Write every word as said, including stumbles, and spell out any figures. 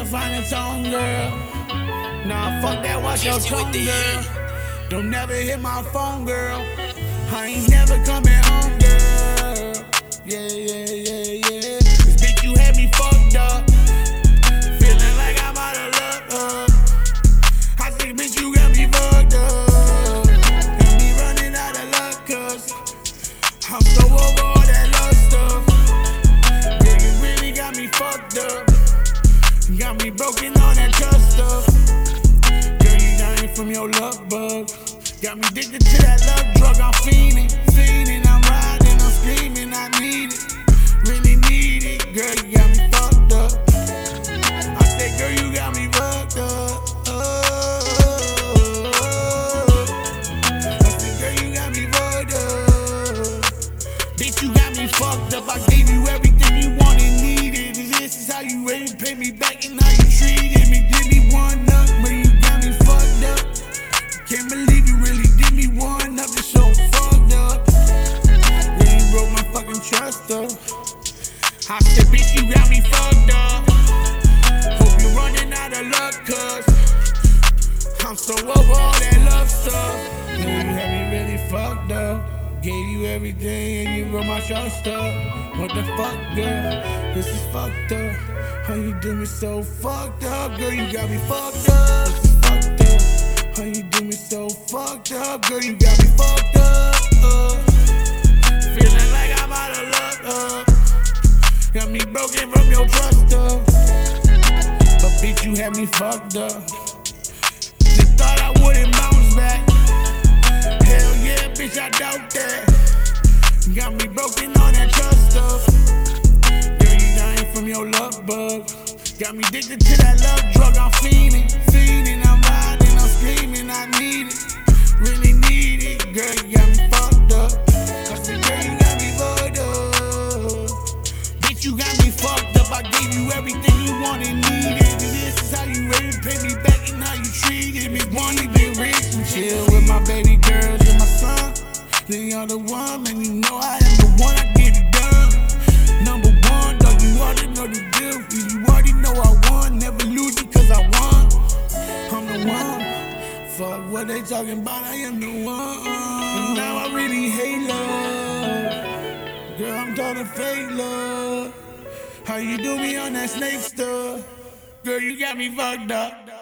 to find its own girl. Nah, fuck that, watch your tongue, girl. Don't never hit my phone, girl. I ain't never coming home, girl. Yeah, yeah, yeah, yeah. This bitch, you had me fucked up. Feeling like I'm out of luck. Uh. I think, bitch, you got me fucked up. Got me running out of luck, cuz I'm so over all that love stuff. Niggas really got me fucked up. Got me broken on that trust stuff. Girl, you got me from your love bug. Got me addicted to that love drug. I'm fiending, fiending. I'm riding, I'm screaming. I need it, really need it. Girl, you got me fucked up. I said, girl, you got me fucked up. I said, girl, you got me fucked up. Bitch, you got me fucked up. I gave you everything you wanted, needed. This is how you ready to pay me back. Trust her. I said, bitch, you got me fucked up. Hope you're running out of luck, cuz I'm so over all that love stuff. You had me really fucked up. Gave you everything and you broke my trust up. What the fuck, girl? This is fucked up. How you do me so fucked up, girl? You got me fucked up. This is fucked up. How you do me so fucked up, girl? You got me fucked up. Uh. Feeling like I'm out of luck, uh. Got me broken from your trust, uh. But bitch, you had me fucked up. Just thought I wouldn't bounce back. Hell yeah, bitch, I doubt that. Got me broken on that trust stuff. Girl, you dying from your love bug. Got me addicted to that love drug. I'm fiending, fiending. I'm riding, I'm screaming. I need it, really need it. Girl, you got me fucked up. You got me fucked up. I gave you everything you wanted, needed. And this is how you ready to pay me back and how you treated me. Wanted to get rich and chill with my baby girls and my son. They are the one, and you know I am the one. I get it done. Number one, though, you already know the deal. You already know I won. Never lose it, cause I won. I'm the one. Fuck what they talking about, I am the one. And now I really hate love. Girl, I'm done with fake love. How you do me on that snake stuff? Girl, you got me fucked up.